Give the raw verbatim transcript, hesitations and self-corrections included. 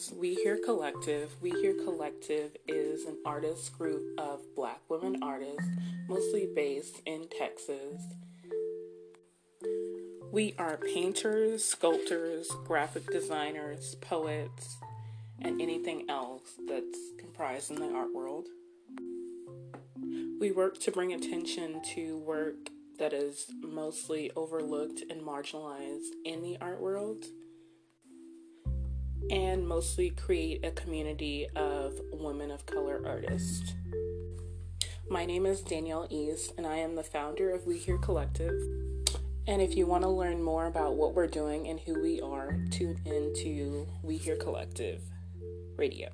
is We Here Collective. We Here Collective is an artist group of Black women artists, mostly based in Texas. We are painters, sculptors, graphic designers, poets, and anything else that's comprised in the art world. We work to bring attention to work that is mostly overlooked and marginalized in the art world, and mostly create a community of women of color artists. My name is Danielle East, and I am the founder of We Here Collective. And if you want to learn more about what we're doing and who we are, tune into We Here Collective Radio.